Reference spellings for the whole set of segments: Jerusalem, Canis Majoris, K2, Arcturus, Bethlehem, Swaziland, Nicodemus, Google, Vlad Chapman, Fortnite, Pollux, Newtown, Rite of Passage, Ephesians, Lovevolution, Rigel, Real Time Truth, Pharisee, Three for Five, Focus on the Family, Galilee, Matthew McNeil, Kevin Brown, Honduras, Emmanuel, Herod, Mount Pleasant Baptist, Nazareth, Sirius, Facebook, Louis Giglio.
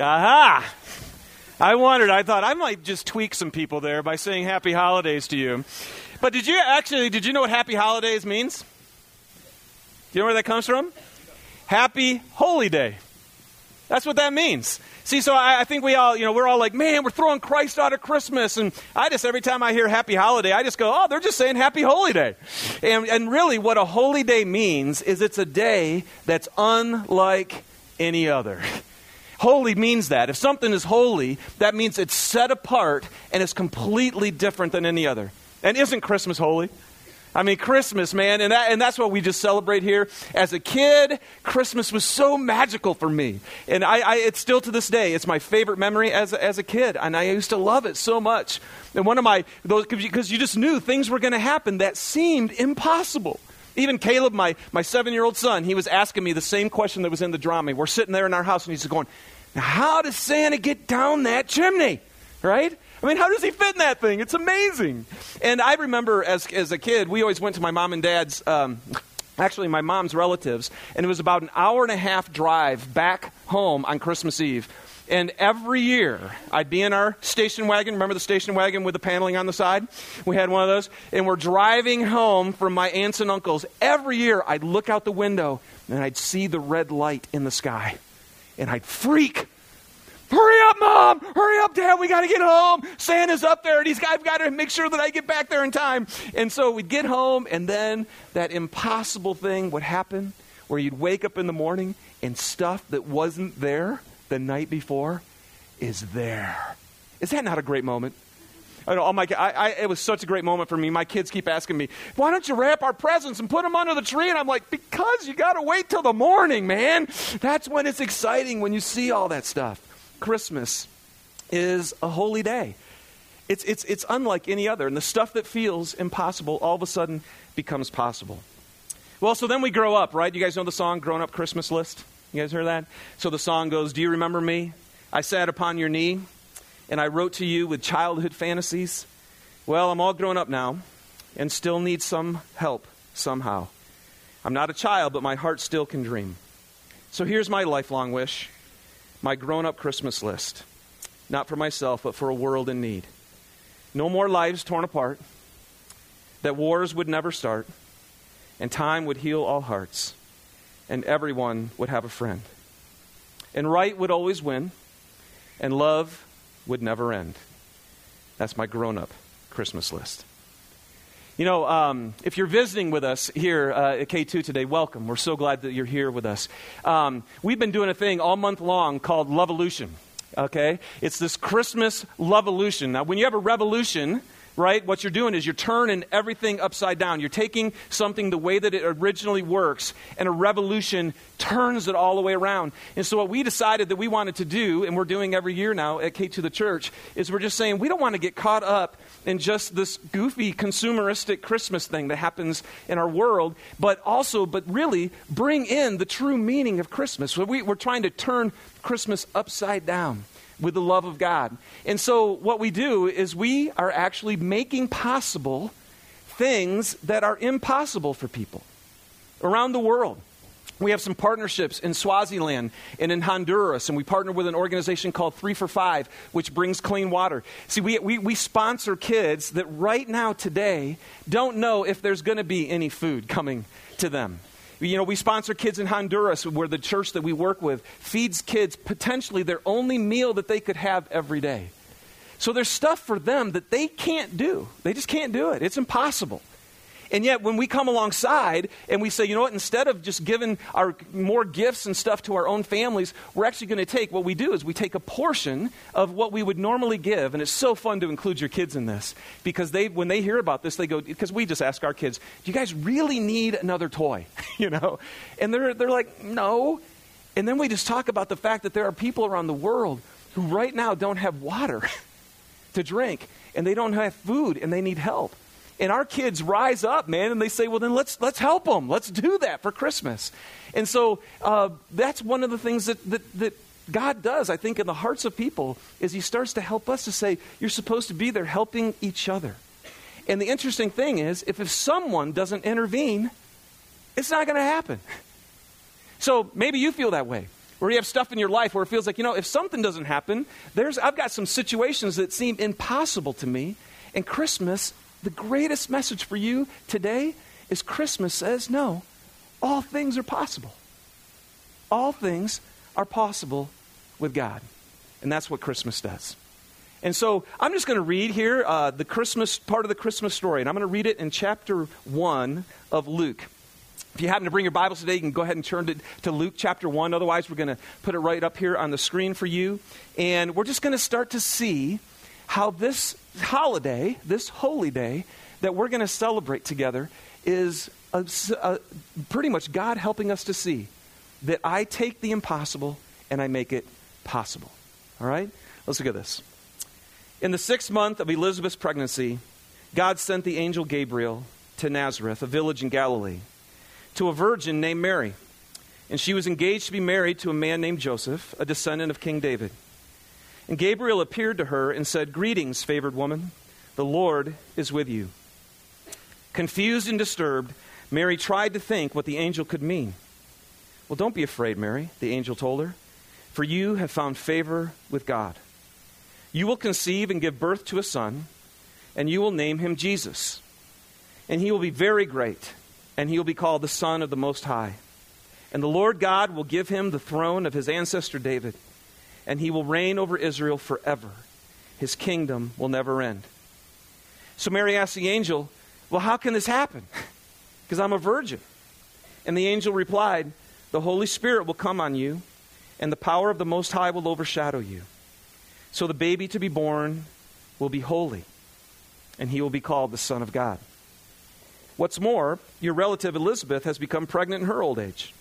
Aha! I wondered. I thought I might just tweak some people there by saying happy holidays to you. But did you know what happy holidays means? Do you know where that comes from? Happy Holy Day. That's what that means. See, so I think we all, we're all like, man, we're throwing Christ out of Christmas. And I just, every time I hear happy holiday, I just go, oh, they're just saying happy holy day. And really what a holy day means is it's a day that's unlike any other. Holy means that. If something is holy, that means it's set apart and it's completely different than any other. And isn't Christmas holy? I mean, Christmas, man, and that's what we just celebrate here. As a kid, Christmas was so magical for me. And it's still to this day, it's my favorite memory as a kid. And I used to love it so much. And because you just knew things were going to happen that seemed impossible. Even Caleb, my 7-year-old son, he was asking me the same question that was in the drama. We're sitting there in our house and he's going, now how does Santa get down that chimney, right? I mean, how does he fit in that thing? It's amazing. And I remember as a kid, we always went to my mom and dad's, actually my mom's relatives, and it was about an hour and a half drive back home on Christmas Eve. And every year, I'd be in our station wagon. Remember the station wagon with the paneling on the side? We had one of those. And we're driving home from my aunts and uncles. Every year, I'd look out the window, and I'd see the red light in the sky. And I'd freak. Hurry up, Mom! Hurry up, Dad! We got to get home! Santa's up there, and I've got to make sure that I get back there in time. And so we'd get home, and then that impossible thing would happen where you'd wake up in the morning, and stuff that wasn't there the night before is there. Is that not a great moment? I know, it was such a great moment for me. My kids keep asking me, why don't you wrap our presents and put them under the tree? And I'm like, because you got to wait till the morning, man. That's when it's exciting, when you see all that stuff. Christmas is a holy day. It's unlike any other. And the stuff that feels impossible all of a sudden becomes possible. Well, so then we grow up, right? You guys know the song, Grown Up Christmas List? You guys heard that? So the song goes, do you remember me? I sat upon your knee and I wrote to you with childhood fantasies. Well, I'm all grown up now and still need some help somehow. I'm not a child, but my heart still can dream. So here's my lifelong wish. My grown-up Christmas list, not for myself, but for a world in need. No more lives torn apart, that wars would never start, and time would heal all hearts, and everyone would have a friend. And right would always win, and love would never end. That's my grown-up Christmas list. If you're visiting with us here at K2 today, welcome. We're so glad that you're here with us. We've been doing a thing all month long called Lovevolution, okay? It's this Christmas Lovevolution. Now, when you have a revolution, right, what you're doing is you're turning everything upside down. You're taking something the way that it originally works, and a revolution turns it all the way around. And so what we decided that we wanted to do, and we're doing every year now at K2 the Church, is we're just saying we don't want to get caught up in just this goofy consumeristic Christmas thing that happens in our world, but really bring in the true meaning of Christmas. So we're trying to turn Christmas upside down with the love of God. And so what we do is we are actually making possible things that are impossible for people around the world. We have some partnerships in Swaziland and in Honduras, and we partner with an organization called 3 for 5, which brings clean water. See, we sponsor kids that right now today don't know if there's going to be any food coming to them. We sponsor kids in Honduras, where the church that we work with feeds kids potentially their only meal that they could have every day. So there's stuff for them that they can't do. They just can't do it. It's impossible. And yet when we come alongside and we say, you know what, instead of just giving our more gifts and stuff to our own families, we're actually going to take, what we do is we take a portion of what we would normally give. And it's so fun to include your kids in this, because when they hear about this, they go, because we just ask our kids, do you guys really need another toy? And they're like, no. And then we just talk about the fact that there are people around the world who right now don't have water to drink, and they don't have food, and they need help. And our kids rise up, man, and they say, well, then let's help them. Let's do that for Christmas. And so that's one of the things that God does, I think, in the hearts of people, is he starts to help us to say, you're supposed to be there helping each other. And the interesting thing is, if someone doesn't intervene, it's not going to happen. So maybe you feel that way. where you have stuff in your life where it feels like, you know, if something doesn't happen, I've got some situations that seem impossible to me. And Christmas, the greatest message for you today is Christmas says, no, all things are possible. All things are possible with God. And that's what Christmas does. And so I'm just going to read here the Christmas part of the Christmas story. And I'm going to read it in chapter 1 of Luke. If you happen to bring your Bibles today, you can go ahead and turn to Luke chapter 1. Otherwise, we're going to put it right up here on the screen for you. And we're just going to start to see how this holiday, this holy day that we're going to celebrate together is pretty much God helping us to see that I take the impossible and I make it possible. All right? Let's look at this. In the 6th month of Elizabeth's pregnancy, God sent the angel Gabriel to Nazareth, a village in Galilee, to a virgin named Mary. And she was engaged to be married to a man named Joseph, a descendant of King David. And Gabriel appeared to her and said, "Greetings, favored woman, the Lord is with you." Confused and disturbed, Mary tried to think what the angel could mean. "Well, don't be afraid, Mary," the angel told her, "for you have found favor with God. You will conceive and give birth to a son, and you will name him Jesus. And he will be very great, and he will be called the Son of the Most High. And the Lord God will give him the throne of his ancestor David, and he will reign over Israel forever. His kingdom will never end." So Mary asked the angel, "Well, how can this happen? Because I'm a virgin." And the angel replied, "The Holy Spirit will come on you, and the power of the Most High will overshadow you. So the baby to be born will be holy, and he will be called the Son of God. What's more, your relative Elizabeth has become pregnant in her old age.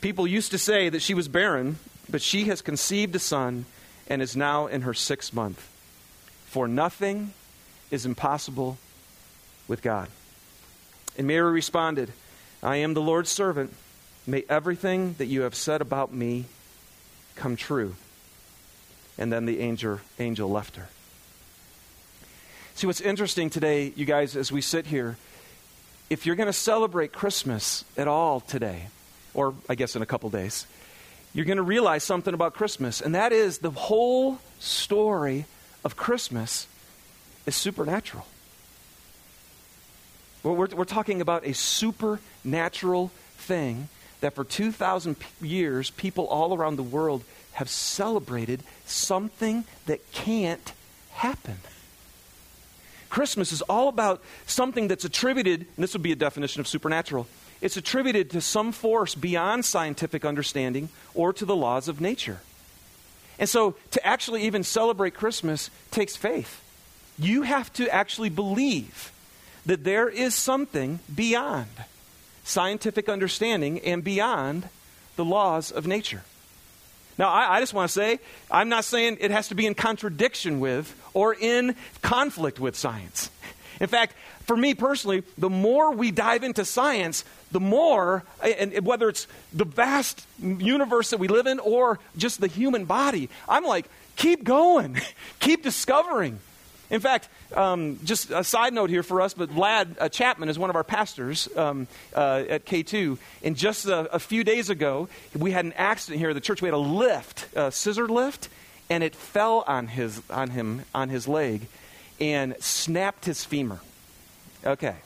People used to say that she was barren, but she has conceived a son and is now in her 6th month. For nothing is impossible with God." And Mary responded, "I am the Lord's servant. May everything that you have said about me come true." And then the angel left her. See, what's interesting today, you guys, as we sit here, if you're going to celebrate Christmas at all today, or I guess in a couple days, you're going to realize something about Christmas. And that is the whole story of Christmas is supernatural. Well, we're talking about a supernatural thing that for 2,000 years, people all around the world have celebrated something that can't happen. Christmas is all about something that's attributed, and this would be a definition of supernatural, it's attributed to some force beyond scientific understanding or to the laws of nature. And so to actually even celebrate Christmas takes faith. You have to actually believe that there is something beyond scientific understanding and beyond the laws of nature. Now, I just want to say, I'm not saying it has to be in contradiction with or in conflict with science. In fact, for me personally, the more we dive into science, the more, and whether it's the vast universe that we live in or just the human body, I'm like, keep going, keep discovering. In fact, just a side note here for us, but Vlad Chapman is one of our pastors at K2. And just a few days ago, we had an accident here at the church. We had a lift, a scissor lift, and it fell on his leg and snapped his femur. Okay.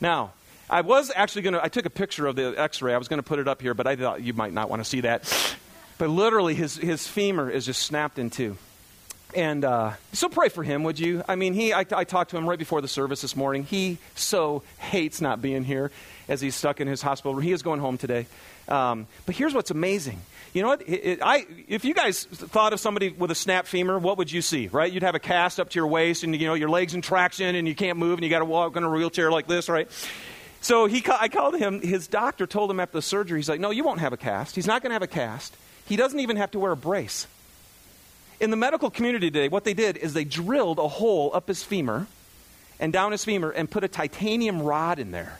Now, I took a picture of the x-ray. I was going to put it up here, but I thought you might not want to see that. But literally, his femur is just snapped in two. And so pray for him, would you? I mean, I talked to him right before the service this morning. He so hates not being here as he's stuck in his hospital room. He is going home today. But here's what's amazing. You know what? If you guys thought of somebody with a snapped femur, what would you see, right? You'd have a cast up to your waist and, you know, your leg's in traction and you can't move and you got to walk in a wheelchair like this, right? So I called him. His doctor told him after the surgery, he's like, "No, you won't have a cast." He's not going to have a cast. He doesn't even have to wear a brace. In the medical community today, what they did is they drilled a hole up his femur and down his femur and put a titanium rod in there.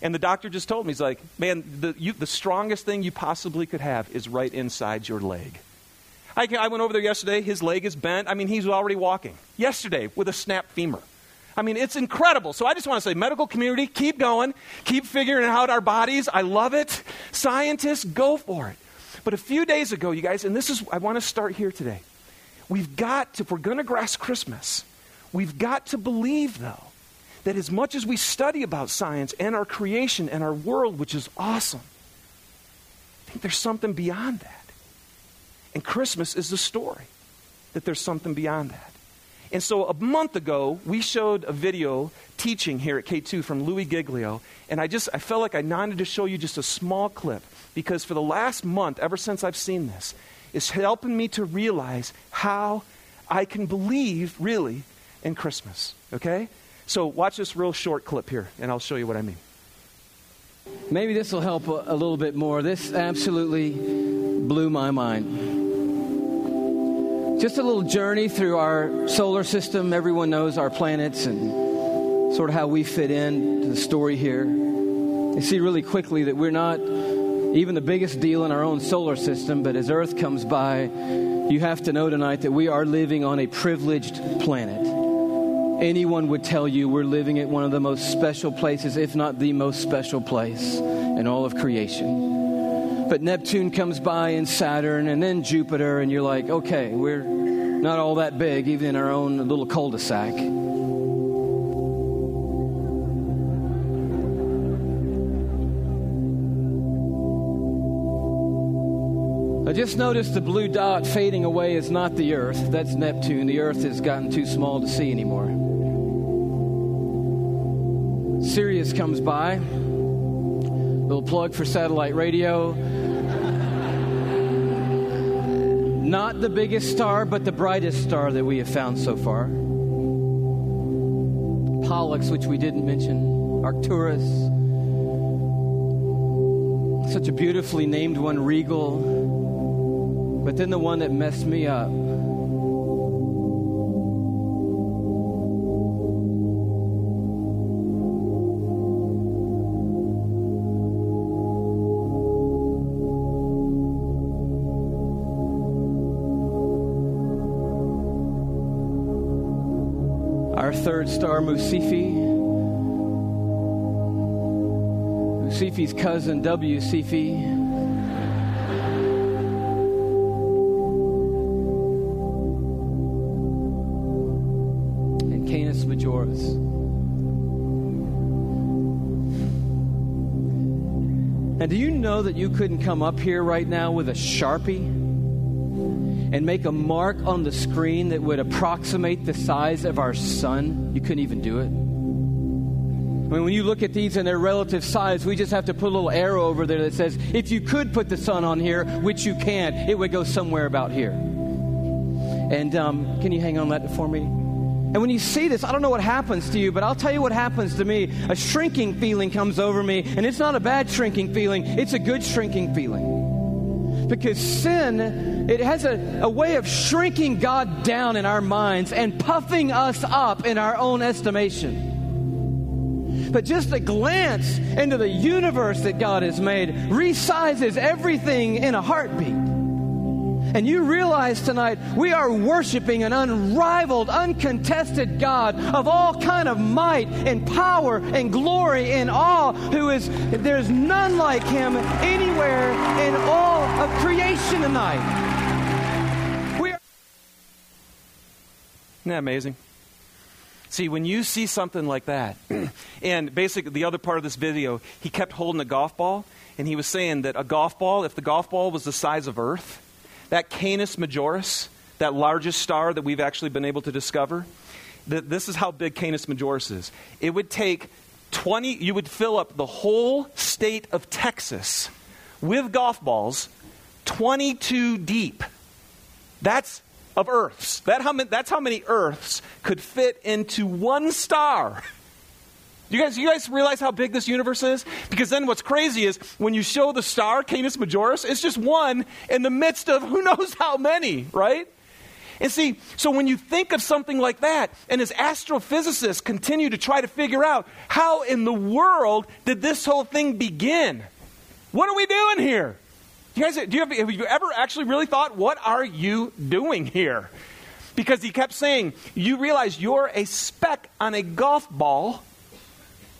And the doctor just told me, he's like, "Man, the strongest thing you possibly could have is right inside your leg." I went over there yesterday. His leg is bent. I mean, he's already walking. Yesterday with a snapped femur. I mean, it's incredible. So I just want to say, medical community, keep going. Keep figuring out our bodies. I love it. Scientists, go for it. But a few days ago, you guys, and this is, I want to start here today. We've got to, if we're going to grasp Christmas, we've got to believe, though, that as much as we study about science and our creation and our world, which is awesome, I think there's something beyond that. And Christmas is the story that there's something beyond that. And so a month ago, we showed a video teaching here at K2 from Louis Giglio. And I felt like I wanted to show you just a small clip, because for the last month, ever since I've seen this, it's helping me to realize how I can believe, really, in Christmas. Okay? So watch this real short clip here, and I'll show you what I mean. Maybe this will help a little bit more. This absolutely blew my mind. Just a little journey through our solar system. Everyone knows our planets and sort of how we fit into the story here. You see really quickly that we're not even the biggest deal in our own solar system, but as Earth comes by, you have to know tonight that we are living on a privileged planet. Anyone would tell you we're living at one of the most special places, if not the most special place in all of creation. But Neptune comes by, and Saturn, and then Jupiter, and you're like, okay, we're not all that big, even in our own little cul-de-sac. I just noticed the blue dot fading away is not the Earth. That's Neptune. The Earth has gotten too small to see anymore. Sirius comes by. Little plug for satellite radio. Not the biggest star, but the brightest star that we have found so far. Pollux, which we didn't mention. Arcturus. Such a beautifully named one, Rigel. But then the one that messed me up our third star, Musifi's cousin, Wcifi. Canis Majoris. And do you know that you couldn't come up here right now with a Sharpie and make a mark on the screen that would approximate the size of our sun? You couldn't even do it. I mean, when you look at these and their relative size, we just have to put a little arrow over there that says, if you could put the sun on here, which you can't, it would go somewhere about here. And can you hang on that for me? And when you see this, I don't know what happens to you, but I'll tell you what happens to me. A shrinking feeling comes over me, and it's not a bad shrinking feeling. It's a good shrinking feeling. Because sin, it has a way of shrinking God down in our minds and puffing us up in our own estimation. But just a glance into the universe that God has made resizes everything in a heartbeat. And you realize tonight we are worshiping an unrivaled, uncontested God of all kind of might and power and glory and awe, who is, there's none like him anywhere in all of creation tonight. Isn't that amazing? See, when you see something like that, and basically the other part of this video, he kept holding a golf ball, and he was saying that a golf ball, if the golf ball was the size of Earth, that Canis Majoris, that largest star that we've actually been able to discover, this is how big Canis Majoris is. It would take you would fill up the whole state of Texas with golf balls 22 deep. That's of Earths. That's how many Earths could fit into one star. You guys realize how big this universe is? Because then what's crazy is when you show the star, Canis Majoris, it's just one in the midst of who knows how many, right? And see, so when you think of something like that, and as astrophysicists continue to try to figure out how in the world did this whole thing begin? What are we doing here? You guys, have you ever actually really thought, what are you doing here? Because he kept saying, you realize you're a speck on a golf ball,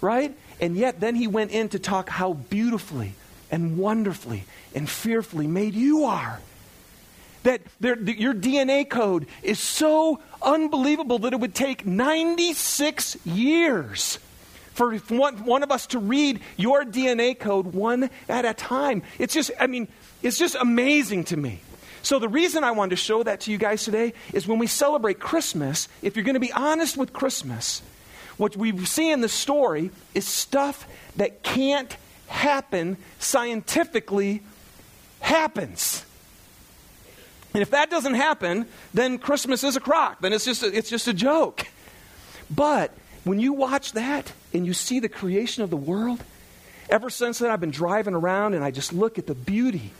right? And yet then he went in to talk how beautifully and wonderfully and fearfully made you are. That your DNA code is so unbelievable that it would take 96 years for one of us to read your DNA code one at a time. It's just amazing to me. So the reason I wanted to show that to you guys today is when we celebrate Christmas, if you're going to be honest with Christmas, what we see in the story is stuff that can't happen scientifically happens. And if that doesn't happen, then Christmas is a crock. Then it's just a joke. But when you watch that and you see the creation of the world, ever since then I've been driving around and I just look at the beauty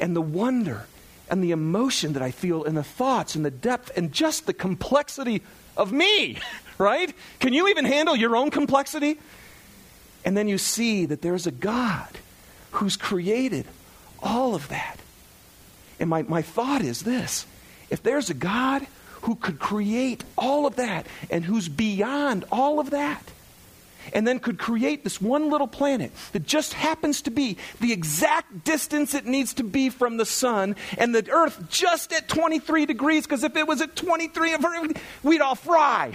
and the wonder and the emotion that I feel and the thoughts and the depth and just the complexity of me, right? Can you even handle your own complexity? And then you see that there's a God who's created all of that. And my thought is this: if there's a God who could create all of that and who's beyond all of that, and then could create this one little planet that just happens to be the exact distance it needs to be from the sun and the earth just at 23 degrees, because if it was at 23, we'd all fry.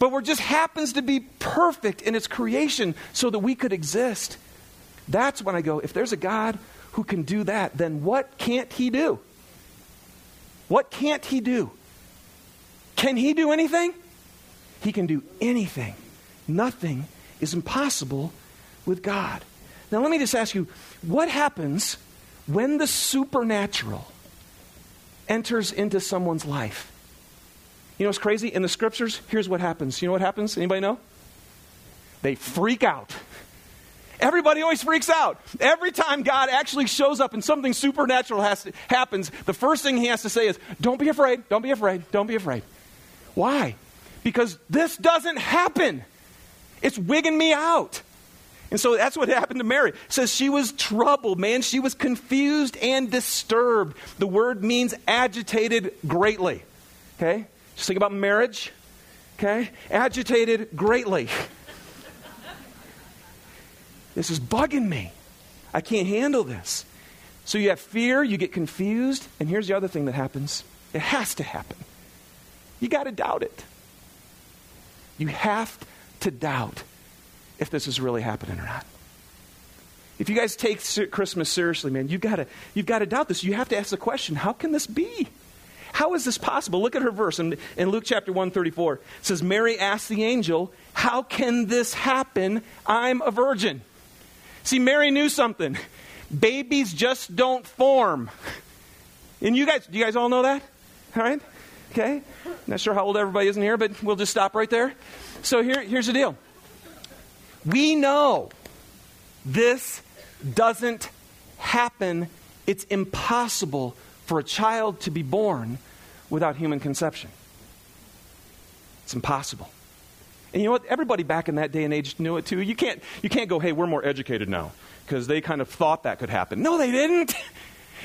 But it just happens to be perfect in its creation so that we could exist. That's when I go, if there's a God who can do that, then what can't he do? What can't he do? Can he do anything? He can do anything. Nothing is impossible with God. Now let me just ask you, what happens when the supernatural enters into someone's life? You know what's crazy? In the scriptures, here's what happens. You know what happens? Anybody know? They freak out. Everybody always freaks out. Every time God actually shows up and something supernatural happens, the first thing he has to say is, don't be afraid, don't be afraid, don't be afraid. Why? Because this doesn't happen. It's wigging me out. And so that's what happened to Mary. It says she was troubled, man. She was confused and disturbed. The word means agitated greatly. Okay? Just think about marriage. Okay? Agitated greatly. This is bugging me. I can't handle this. So you have fear, you get confused, and here's the other thing that happens. It has to happen. You got to doubt it. You have to doubt if this is really happening or not. If you guys take Christmas seriously, man, you've got to doubt this. You have to ask the question, how can this be? How is this possible? Look at her verse in Luke chapter 1:34. It says, Mary asked the angel, how can this happen? I'm a virgin. See, Mary knew something. Babies just don't form. And do you guys all know that? All right? Okay? Not sure how old everybody is in here, but we'll just stop right there. So here's the deal. We know this doesn't happen. It's impossible for a child to be born without human conception. It's impossible. And you know what? Everybody back in that day and age knew it too. You can't go, hey, we're more educated now, because they kind of thought that could happen. No, they didn't.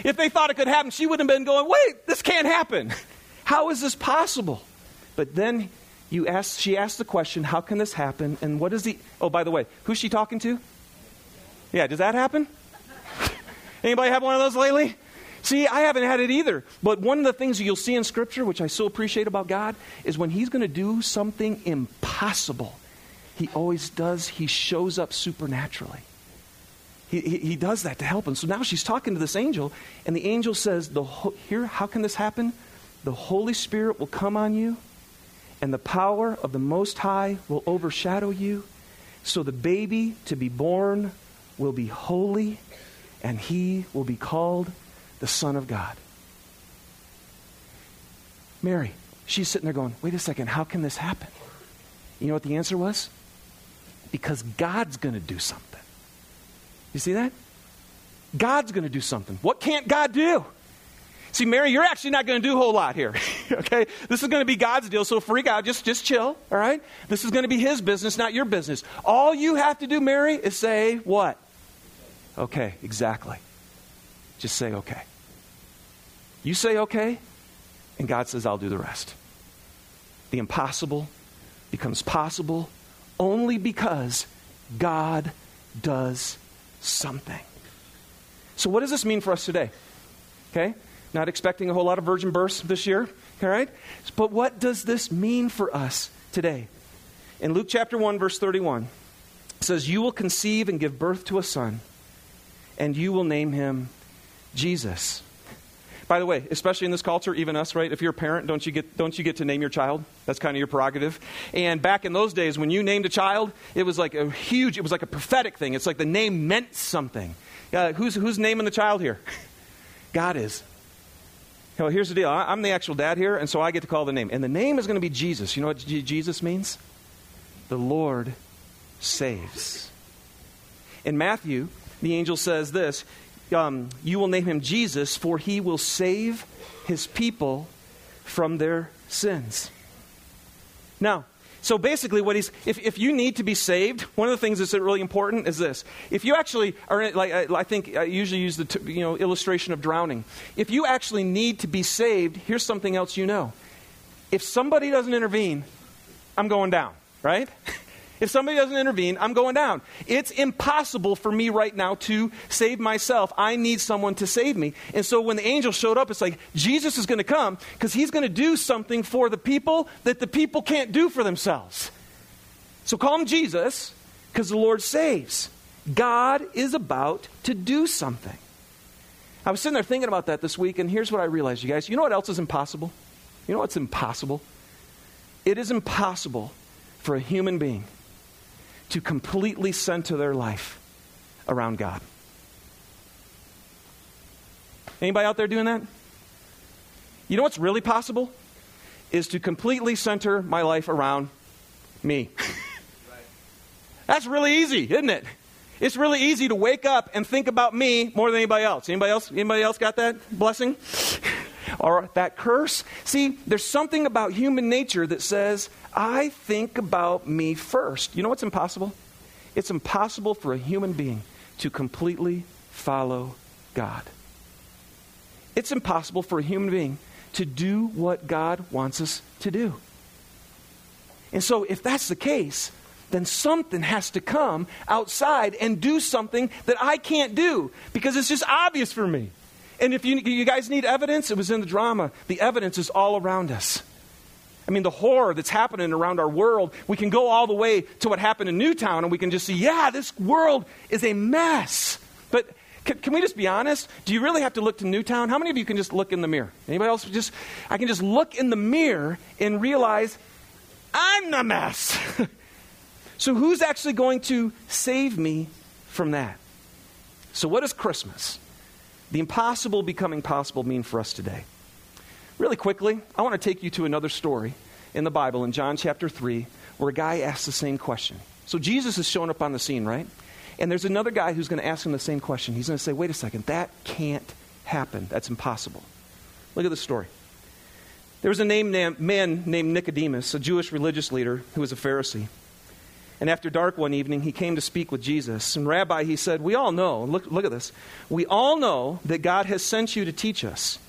If they thought it could happen, she wouldn't have been going, wait, this can't happen. How is this possible? But then she asked the question, how can this happen? And what is oh, by the way, who's she talking to? Yeah, does that happen? Anybody have one of those lately? See, I haven't had it either. But one of the things that you'll see in Scripture, which I so appreciate about God, is when he's going to do something impossible, he always does. He shows up supernaturally. He does that to help him. So now she's talking to this angel, and the angel says, how can this happen? The Holy Spirit will come on you, and the power of the Most High will overshadow you. So the baby to be born will be holy, and he will be called the Son of God. Mary, she's sitting there going, wait a second, how can this happen? You know what the answer was? Because God's going to do something. You see that? God's going to do something. What can't God do? See, Mary, you're actually not going to do a whole lot here, okay? This is going to be God's deal, so freak out. Just chill, all right? This is going to be his business, not your business. All you have to do, Mary, is say what? Okay, exactly. Just say okay. You say okay, and God says, I'll do the rest. The impossible becomes possible only because God does something. So what does this mean for us today? Okay? Not expecting a whole lot of virgin births this year, all right? But what does this mean for us today? In Luke chapter 1, verse 31, it says, "You will conceive and give birth to a son, and you will name him Jesus." By the way, especially in this culture, even us, right? If you're a parent, don't you get to name your child? That's kind of your prerogative. And back in those days, when you named a child, it was like a prophetic thing. It's like the name meant something. Who's naming the child here? God is. You know, here's the deal. I'm the actual dad here, and so I get to call the name. And the name is going to be Jesus. You know what Jesus means? The Lord saves. In Matthew, the angel says this, "You will name him Jesus, for he will save his people from their sins." Now, so basically what if you need to be saved, one of the things that's really important is this. If you actually are, like I think I usually use the illustration of drowning. If you actually need to be saved, here's something else you know. If somebody doesn't intervene, I'm going down, right? If somebody doesn't intervene, I'm going down. It's impossible for me right now to save myself. I need someone to save me. And so when the angel showed up, it's like Jesus is going to come because he's going to do something for the people that the people can't do for themselves. So call him Jesus because the Lord saves. God is about to do something. I was sitting there thinking about that this week, and here's what I realized, you guys. You know what else is impossible? You know what's impossible? It is impossible for a human being to completely center their life around God. Anybody out there doing that? You know what's really possible? Is to completely center my life around me. Right. That's really easy, isn't it? It's really easy to wake up and think about me more than anybody else. Anybody else got that blessing? Or that curse? See, there's something about human nature that says, I think about me first. You know what's impossible? It's impossible for a human being to completely follow God. It's impossible for a human being to do what God wants us to do. And so if that's the case, then something has to come outside and do something that I can't do because it's just obvious for me. And if you guys need evidence, it was in the drama. The evidence is all around us. I mean, the horror that's happening around our world, we can go all the way to what happened in Newtown, and we can just see, yeah, this world is a mess. But can we just be honest? Do you really have to look to Newtown? How many of you can just look in the mirror? Anybody else? I can just look in the mirror and realize, I'm the mess. So who's actually going to save me from that? So what is Christmas? The impossible becoming possible mean for us today? Really quickly, I want to take you to another story in the Bible in John chapter 3 where a guy asks the same question. So Jesus is showing up on the scene, right? And there's another guy who's going to ask him the same question. He's going to say, wait a second, that can't happen. That's impossible. Look at the story. There was a man named Nicodemus, a Jewish religious leader who was a Pharisee. And after dark one evening, he came to speak with Jesus. And Rabbi, he said, we all know, look at this. We all know that God has sent you to teach us.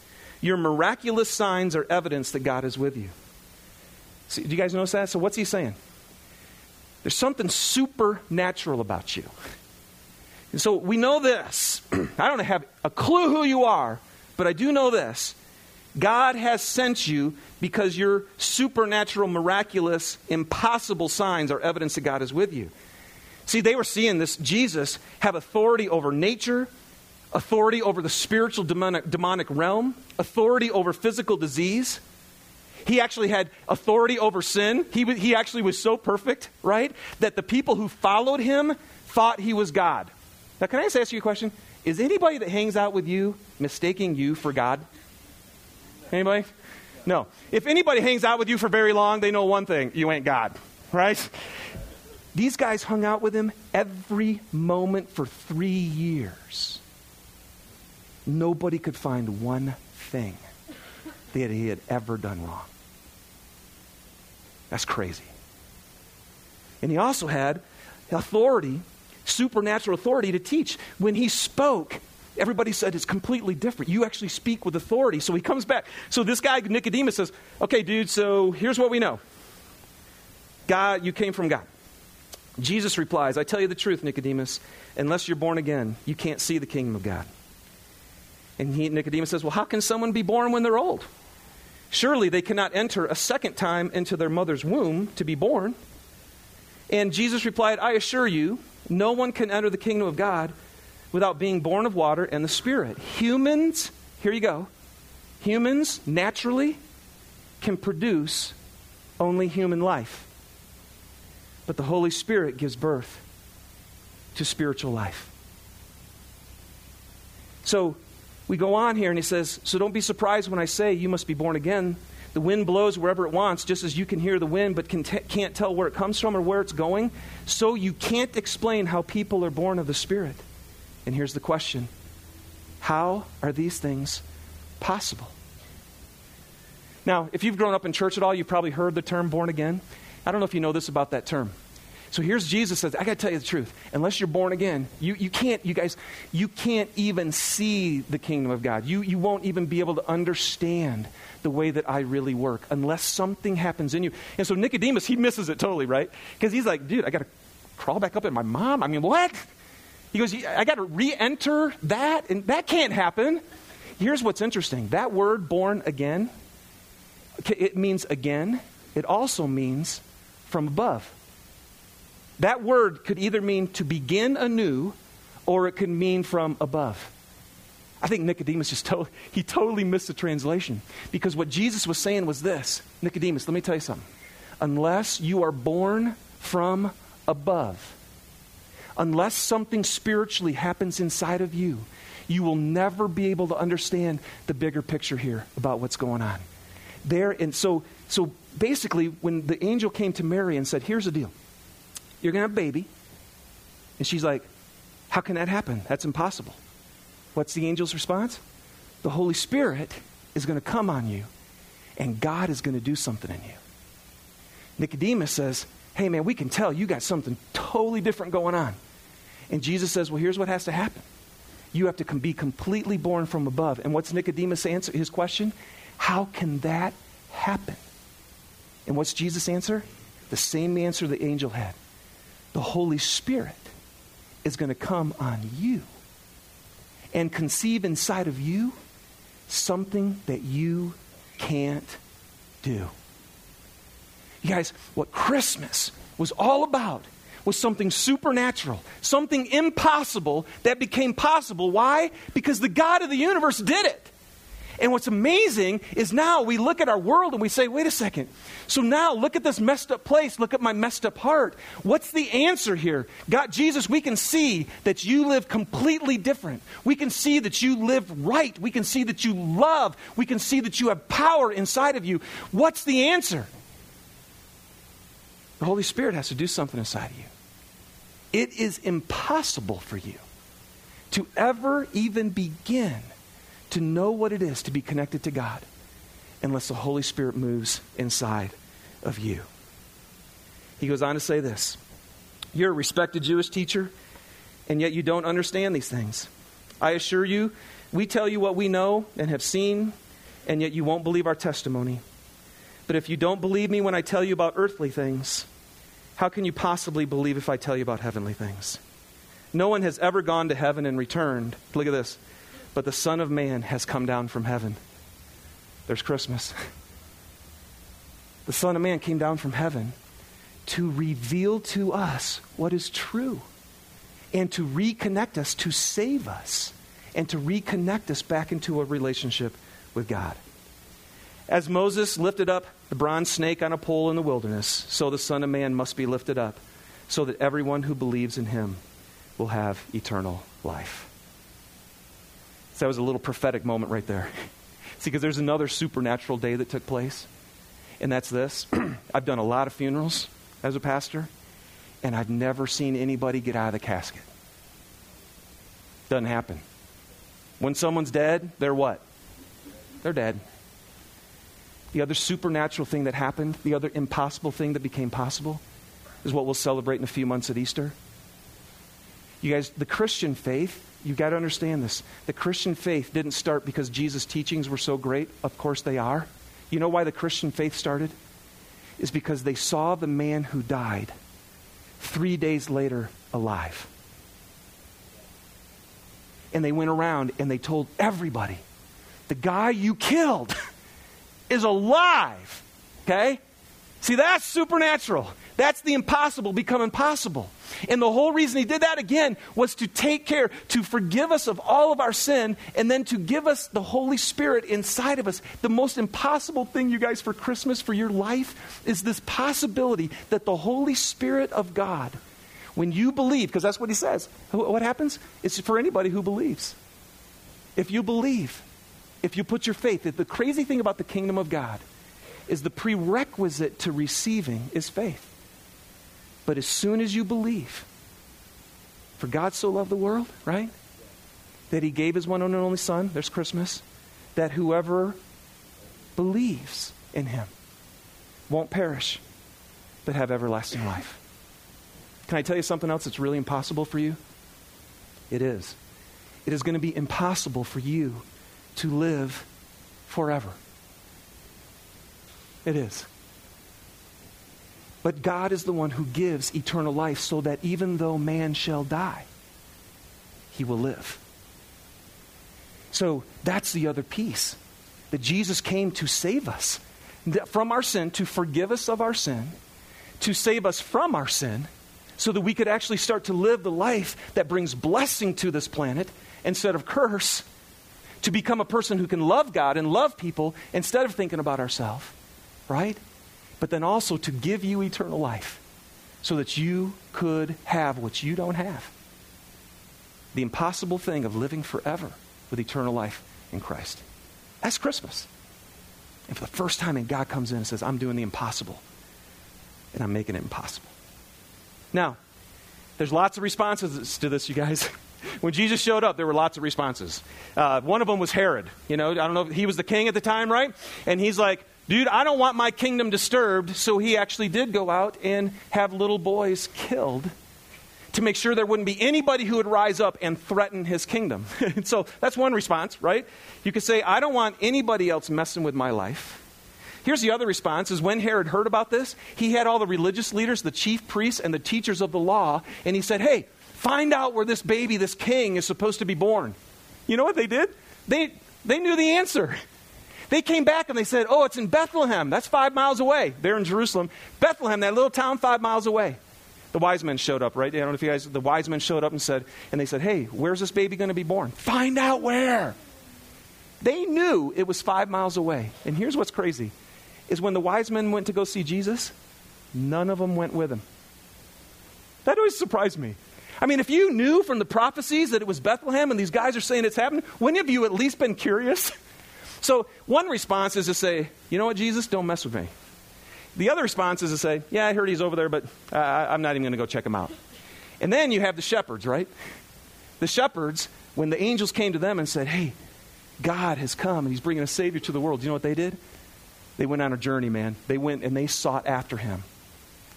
Your miraculous signs are evidence that God is with you. See, do you guys notice that? So what's he saying? There's something supernatural about you. And so we know this. I don't have a clue who you are, but I do know this. God has sent you because your supernatural, miraculous, impossible signs are evidence that God is with you. See, they were seeing this Jesus have authority over nature, authority over the spiritual demonic realm, authority over physical disease. He actually had authority over sin. He actually was so perfect, right, that the people who followed him thought he was God. Now, can I just ask you a question? Is anybody that hangs out with you mistaking you for God? Anybody? No. If anybody hangs out with you for very long, they know one thing. You ain't God, right? These guys hung out with him every moment for 3 years. Nobody could find one thing that he had ever done wrong. That's crazy. And he also had authority, supernatural authority to teach. When he spoke, everybody said it's completely different. You actually speak with authority. So he comes back. So this guy, Nicodemus, says, okay, dude, so here's what we know. God, you came from God. Jesus replies, I tell you the truth, Nicodemus, unless you're born again, you can't see the kingdom of God. And Nicodemus says, well, how can someone be born when they're old? Surely they cannot enter a second time into their mother's womb to be born. And Jesus replied, I assure you, no one can enter the kingdom of God without being born of water and the Spirit. Humans, here you go, humans naturally can produce only human life. But the Holy Spirit gives birth to spiritual life. So we go on here and he says, so don't be surprised when I say you must be born again. The wind blows wherever it wants, just as you can hear the wind but can't tell where it comes from or where it's going. So you can't explain how people are born of the Spirit. And here's the question. How are these things possible? Now, if you've grown up in church at all, you've probably heard the term born again. I don't know if you know this about that term. So here's Jesus says, I got to tell you the truth. Unless you're born again, you can't even see the kingdom of God. You won't even be able to understand the way that I really work unless something happens in you. And so Nicodemus, he misses it totally, right? Because he's like, dude, I got to crawl back up at my mom. I mean, what? He goes, I got to re-enter that? And that can't happen. Here's what's interesting. That word born again, it means again. It also means from above. That word could either mean to begin anew or it could mean from above. I think Nicodemus he totally missed the translation, because what Jesus was saying was this. Nicodemus, let me tell you something. Unless you are born from above, unless something spiritually happens inside of you, you will never be able to understand the bigger picture here about what's going on. So basically, when the angel came to Mary and said, here's the deal. You're going to have a baby. And she's like, how can that happen? That's impossible. What's the angel's response? The Holy Spirit is going to come on you, and God is going to do something in you. Nicodemus says, hey, man, we can tell you got something totally different going on. And Jesus says, well, here's what has to happen. You have to be completely born from above. And what's Nicodemus' answer? His question? How can that happen? And what's Jesus' answer? The same answer the angel had. The Holy Spirit is going to come on you and conceive inside of you something that you can't do. You guys, what Christmas was all about was something supernatural, something impossible that became possible. Why? Because the God of the universe did it. And what's amazing is now we look at our world and we say, wait a second. So now look at this messed up place. Look at my messed up heart. What's the answer here? God, Jesus, we can see that you live completely different. We can see that you live right. We can see that you love. We can see that you have power inside of you. What's the answer? The Holy Spirit has to do something inside of you. It is impossible for you to ever even begin to know what it is to be connected to God unless the Holy Spirit moves inside of you. He goes on to say this. You're a respected Jewish teacher, and yet you don't understand these things. I assure you, we tell you what we know and have seen, and yet you won't believe our testimony. But if you don't believe me when I tell you about earthly things, how can you possibly believe if I tell you about heavenly things? No one has ever gone to heaven and returned. Look at this. But the Son of Man has come down from heaven. There's Christmas. The Son of Man came down from heaven to reveal to us what is true and to reconnect us, to save us, and to reconnect us back into a relationship with God. As Moses lifted up the bronze snake on a pole in the wilderness, so the Son of Man must be lifted up, so that everyone who believes in him will have eternal life. That was a little prophetic moment right there. See, because there's another supernatural day that took place, and that's this. I've done a lot of funerals as a pastor, and I've never seen anybody get out of the casket. Doesn't happen. When someone's dead, they're what? They're dead. The other supernatural thing that happened, the other impossible thing that became possible, is what we'll celebrate in a few months at Easter. You guys, the Christian faith, you've got to understand this. The Christian faith didn't start because Jesus' teachings were so great. Of course they are. You know why the Christian faith started? It's because they saw the man who died 3 days later alive. and they went around and they told everybody, the guy you killed is alive, okay? See, that's supernatural. That's the impossible becoming possible. And the whole reason he did that, again, was to take care, to forgive us of all of our sin, and then to give us the Holy Spirit inside of us. The most impossible thing, you guys, for Christmas, for your life, is this possibility that the Holy Spirit of God, when you believe, because that's what he says, what happens? It's for anybody who believes. If you believe, if you put your faith, the crazy thing about the kingdom of God is the prerequisite to receiving is faith. But as soon as you believe, for God so loved the world, right? That he gave his one and only son, there's Christmas, that whoever believes in him won't perish, but have everlasting life. Can I tell you something else that's really impossible for you? It is. It is going to be impossible for you to live forever. It is. But God is the one who gives eternal life, so that even though man shall die, he will live. So that's the other piece, that Jesus came to save us from our sin, to forgive us of our sin, to save us from our sin, so that we could actually start to live the life that brings blessing to this planet instead of curse, to become a person who can love God and love people instead of thinking about ourselves. Right? But then also to give you eternal life so that you could have what you don't have. The impossible thing of living forever with eternal life in Christ. That's Christmas. And for the first time, and God comes in and says, I'm doing the impossible. And I'm making it impossible. Now, there's lots of responses to this, you guys. When Jesus showed up, there were lots of responses. One of them was Herod. You know, I don't know, he was the king at the time, right? And he's like, dude, I don't want my kingdom disturbed. So he actually did go out and have little boys killed to make sure there wouldn't be anybody who would rise up and threaten his kingdom. So that's one response, right? You could say, I don't want anybody else messing with my life. Here's the other response, is when Herod heard about this, he had all the religious leaders, the chief priests, and the teachers of the law. And he said, hey, find out where this baby, this king, is supposed to be born. You know what they did? They knew the answer. They came back and they said, oh, it's in Bethlehem. That's 5 miles away. They're in Jerusalem. Bethlehem, that little town 5 miles away. The wise men showed up, right? I don't know if you guys, the wise men showed up and they said, hey, where's this baby going to be born? Find out where. They knew it was 5 miles away. And here's what's crazy, is when the wise men went to go see Jesus, none of them went with him. That always surprised me. I mean, if you knew from the prophecies that it was Bethlehem and these guys are saying it's happening, wouldn't you at least been curious? So one response is to say, you know what, Jesus, don't mess with me. The other response is to say, yeah, I heard he's over there, but I'm not even going to go check him out. And then you have the shepherds, right? The shepherds, when the angels came to them and said, hey, God has come and he's bringing a savior to the world. You know what they did? They went on a journey, man. They went and they sought after him.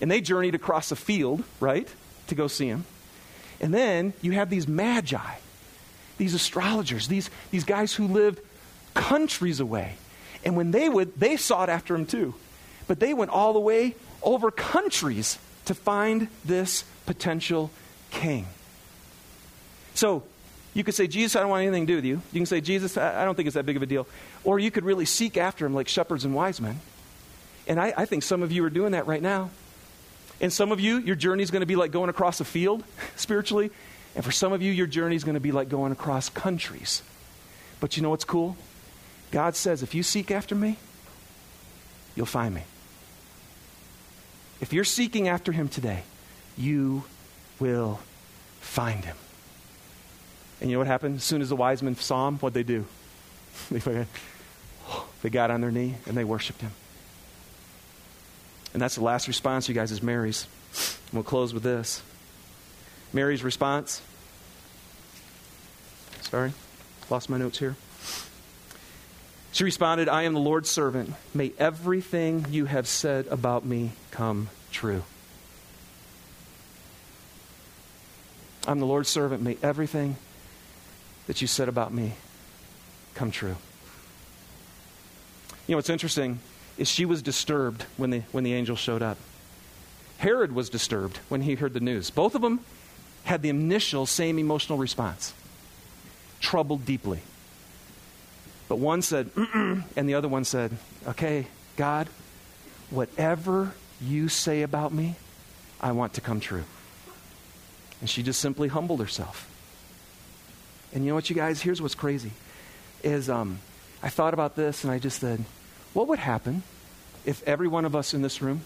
And they journeyed across a field, right, to go see him. And then you have these magi, these astrologers, these guys who lived countries away. And when they would, they sought after him too. But they went all the way over countries to find this potential king. So you could say, Jesus, I don't want anything to do with you. You can say, Jesus, I don't think it's that big of a deal. Or you could really seek after him like shepherds and wise men. And I think some of you are doing that right now. And some of you, your journey is going to be like going across a field spiritually. And for some of you, your journey is going to be like going across countries. But you know what's cool? God says, if you seek after me, you'll find me. If you're seeking after him today, you will find him. And you know what happened? As soon as the wise men saw him, what'd they do? They got on their knee and they worshiped him. And that's the last response, you guys, is Mary's. And we'll close with this. Mary's response. Sorry, lost my notes here. She responded, I am the Lord's servant. May everything you have said about me come true. I'm the Lord's servant. May everything that you said about me come true. You know, what's interesting is she was disturbed when the angel showed up. Herod was disturbed when he heard the news. Both of them had the initial same emotional response. troubled deeply. But one said, mm-mm, and the other one said, okay, God, whatever you say about me, I want to come true. And she just simply humbled herself. And you know what, you guys, here's what's crazy, is I thought about this and I just said, what would happen if every one of us in this room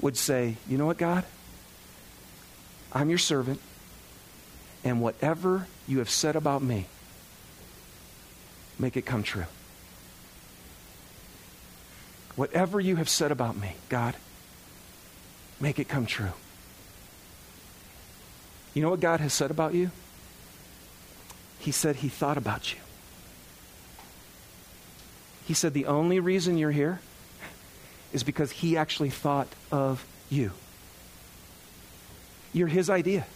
would say, you know what, God, I'm your servant, and whatever you have said about me, make it come true. Whatever you have said about me, God, make it come true. You know what God has said about you? He said he thought about you. He said the only reason you're here is because he actually thought of you. You're his idea.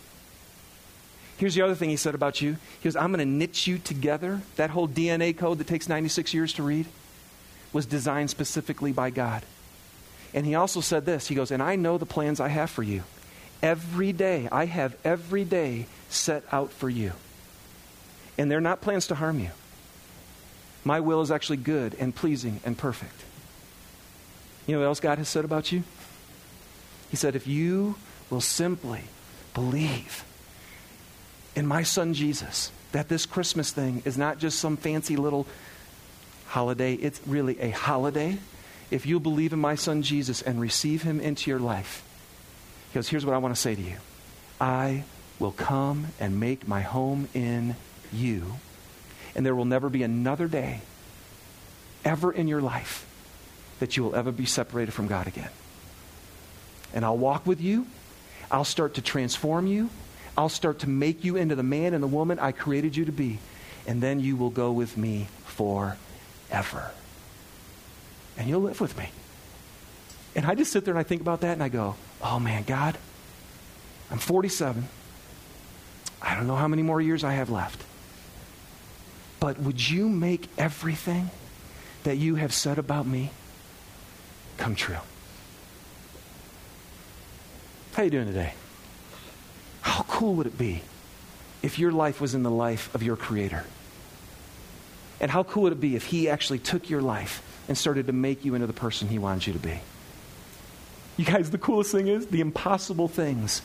Here's the other thing he said about you. He goes, I'm going to knit you together. That whole DNA code that takes 96 years to read was designed specifically by God. And he also said this. He goes, and I know the plans I have for you. Every day, I have every day set out for you. And they're not plans to harm you. My will is actually good and pleasing and perfect. You know what else God has said about you? He said, if you will simply believe in my son Jesus, that this Christmas thing is not just some fancy little holiday, it's really a holiday. If you believe in my son Jesus and receive him into your life, he goes, here's what I want to say to you. I will come and make my home in you. And there will never be another day ever in your life that you will ever be separated from God again. And I'll walk with you. I'll start to transform you. I'll start to make you into the man and the woman I created you to be. And then you will go with me forever. And you'll live with me. And I just sit there and I think about that and I go, oh man, God, I'm 47. I don't know how many more years I have left. But would you make everything that you have said about me come true? How you doing today? How cool would it be if your life was in the life of your Creator? And how cool would it be if he actually took your life and started to make you into the person he wanted you to be? You guys, the coolest thing is the impossible things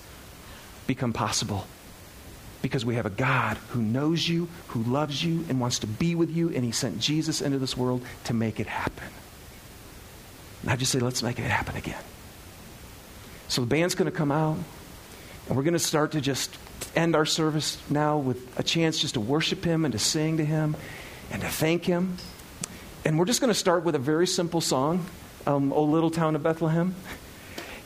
become possible. Because we have a God who knows you, who loves you, and wants to be with you, and he sent Jesus into this world to make it happen. And I just say, let's make it happen again. So the band's going to come out, and we're going to start to just end our service now with a chance just to worship him and to sing to him and to thank him. And we're just going to start with a very simple song, O Little Town of Bethlehem.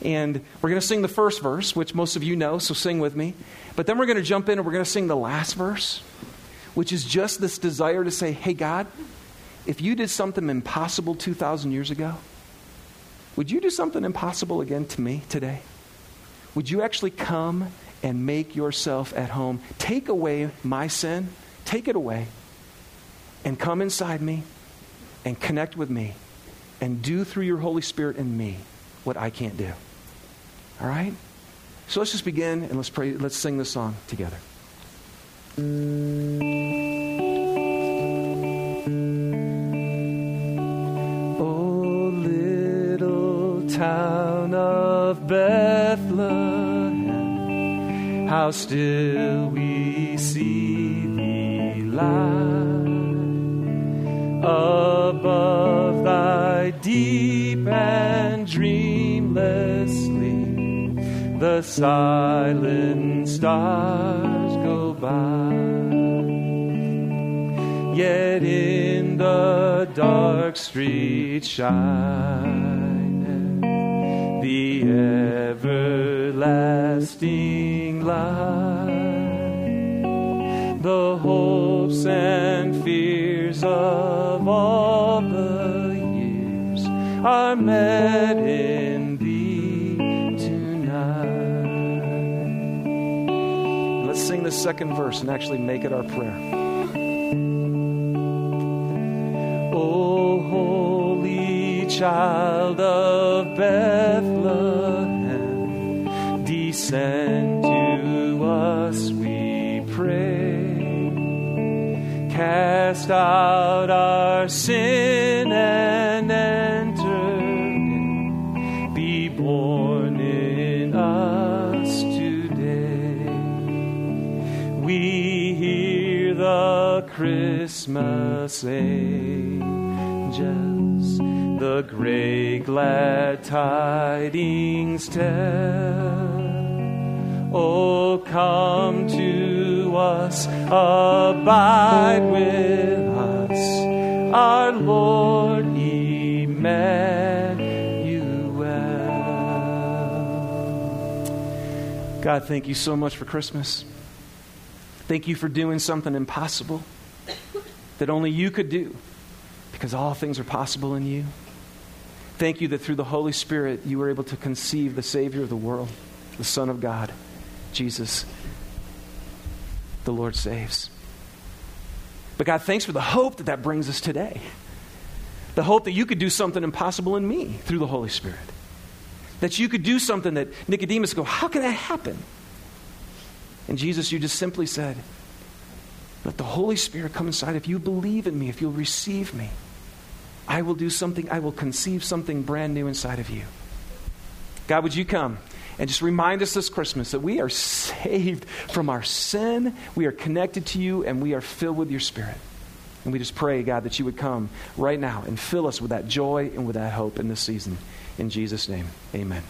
And we're going to sing the first verse, which most of you know, so sing with me. But then we're going to jump in and we're going to sing the last verse, which is just this desire to say, hey, God, if you did something impossible 2,000 years ago, would you do something impossible again to me today? Would you actually come and make yourself at home? Take away my sin, take it away, and come inside me and connect with me and do through your Holy Spirit in me what I can't do. All right? So let's just begin and let's pray. Let's sing this song together. Oh, little town of Bethlehem, how still we see thee lie above thy deep and dreamless sleep. The silent stars go by, yet in the dark street shineth the everlasting light. The hopes and fears of all the years are met in thee tonight. Sing the second verse and actually make it our prayer. O holy child of Bethlehem, descend to us, we pray. cast out our sin and enter in. Be born in us today. We hear the Christmas angels, the great glad tidings tell. Oh, come to us, abide with us, our Lord Emmanuel. God, thank you so much for Christmas. Thank you for doing something impossible that only you could do, because all things are possible in you. Thank you that through the Holy Spirit you were able to conceive the Savior of the world, the Son of God. Jesus, the Lord saves. But God, thanks for the hope that that brings us today. The hope that you could do something impossible in me through the Holy Spirit. That you could do something that Nicodemus would go, how can that happen? And Jesus, you just simply said, let the Holy Spirit come inside. If you believe in me, if you'll receive me, I will do something, I will conceive something brand new inside of you. God, would you come? And just remind us this Christmas that we are saved from our sin, we are connected to you, and we are filled with your Spirit. And we just pray, God, that you would come right now and fill us with that joy and with that hope in this season. In Jesus' name, amen.